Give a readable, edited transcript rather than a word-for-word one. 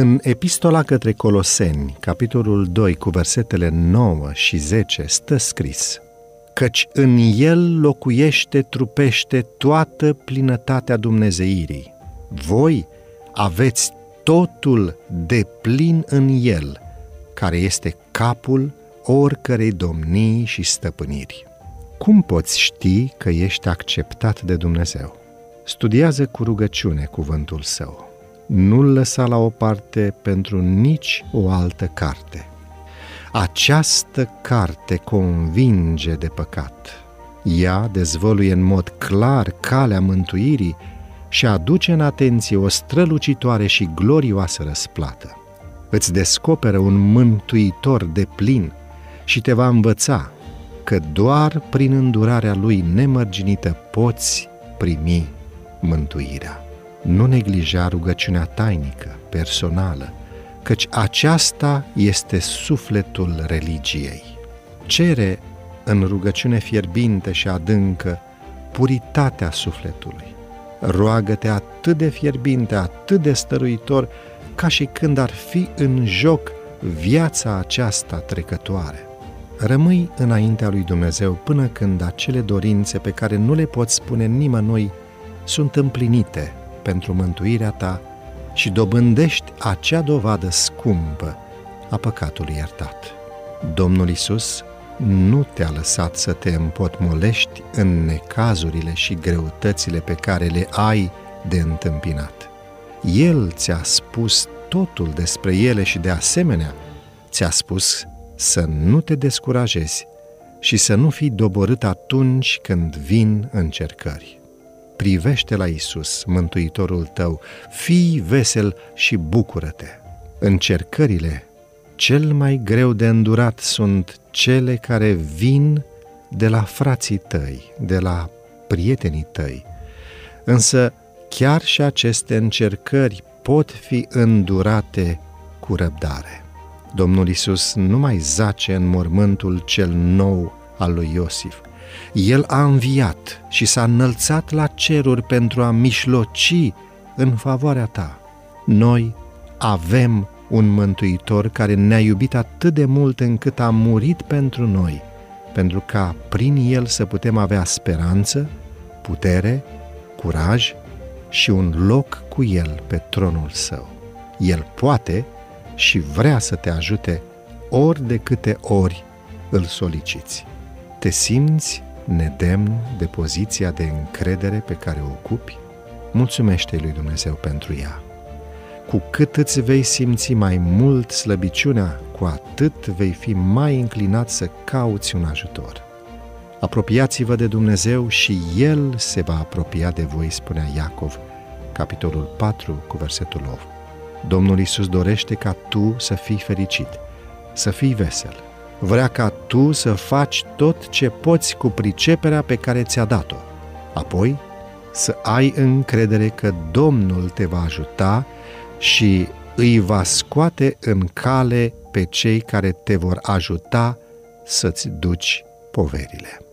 În Epistola către Coloseni, capitolul 2, cu versetele 9 și 10, stă scris: căci în el locuiește, trupește toată plinătatea dumnezeirii. Voi aveți totul de plin în el, care este capul oricărei domnii și stăpâniri. Cum poți ști că ești acceptat de Dumnezeu? Studiază cu rugăciune cuvântul său. Nu-l lăsa la o parte pentru nici o altă carte. Această carte convinge de păcat. Ea dezvăluie în mod clar calea mântuirii și aduce în atenție o strălucitoare și glorioasă răsplată. Îți descoperă un mântuitor deplin și te va învăța că doar prin îndurarea lui nemărginită poți primi mântuirea. Nu neglija rugăciunea tainică, personală, căci aceasta este sufletul religiei. Cere în rugăciune fierbinte și adâncă puritatea sufletului. Roagă-te atât de fierbinte, atât de stăruitor, ca și când ar fi în joc viața aceasta trecătoare. Rămâi înaintea lui Dumnezeu până când acele dorințe pe care nu le poți spune nimănui sunt împlinite pentru mântuirea ta și dobândești acea dovadă scumpă a păcatului iertat. Domnul Iisus nu te-a lăsat să te împotmolești în necazurile și greutățile pe care le ai de întâmpinat. El ți-a spus totul despre ele și de asemenea ți-a spus să nu te descurajezi și să nu fii doborât atunci când vin încercări. Privește la Iisus, Mântuitorul tău, fii vesel și bucură-te. Încercările cel mai greu de îndurat sunt cele care vin de la frații tăi, de la prietenii tăi. Însă chiar și aceste încercări pot fi îndurate cu răbdare. Domnul Iisus nu mai zace în mormântul cel nou al lui Iosif. El a înviat și s-a înălțat la ceruri pentru a mișloci în favoarea ta. Noi avem un Mântuitor care ne-a iubit atât de mult încât a murit pentru noi, pentru ca prin el să putem avea speranță, putere, curaj și un loc cu el pe tronul său. El poate și vrea să te ajute ori de câte ori îl soliciți. Te simți nedemn de poziția de încredere pe care o ocupi? Mulțumește-i lui Dumnezeu pentru ea. Cu cât îți vei simți mai mult slăbiciunea, cu atât vei fi mai înclinat să cauți un ajutor. Apropiați-vă de Dumnezeu și El se va apropia de voi, spunea Iacov, capitolul 4, cu versetul 8. Domnul Iisus dorește ca tu să fii fericit, să fii vesel. Vrea ca tu să faci tot ce poți cu priceperea pe care ți-a dat-o. Apoi, să ai încredere că Domnul te va ajuta și îi va scoate în cale pe cei care te vor ajuta să-ți duci poverile.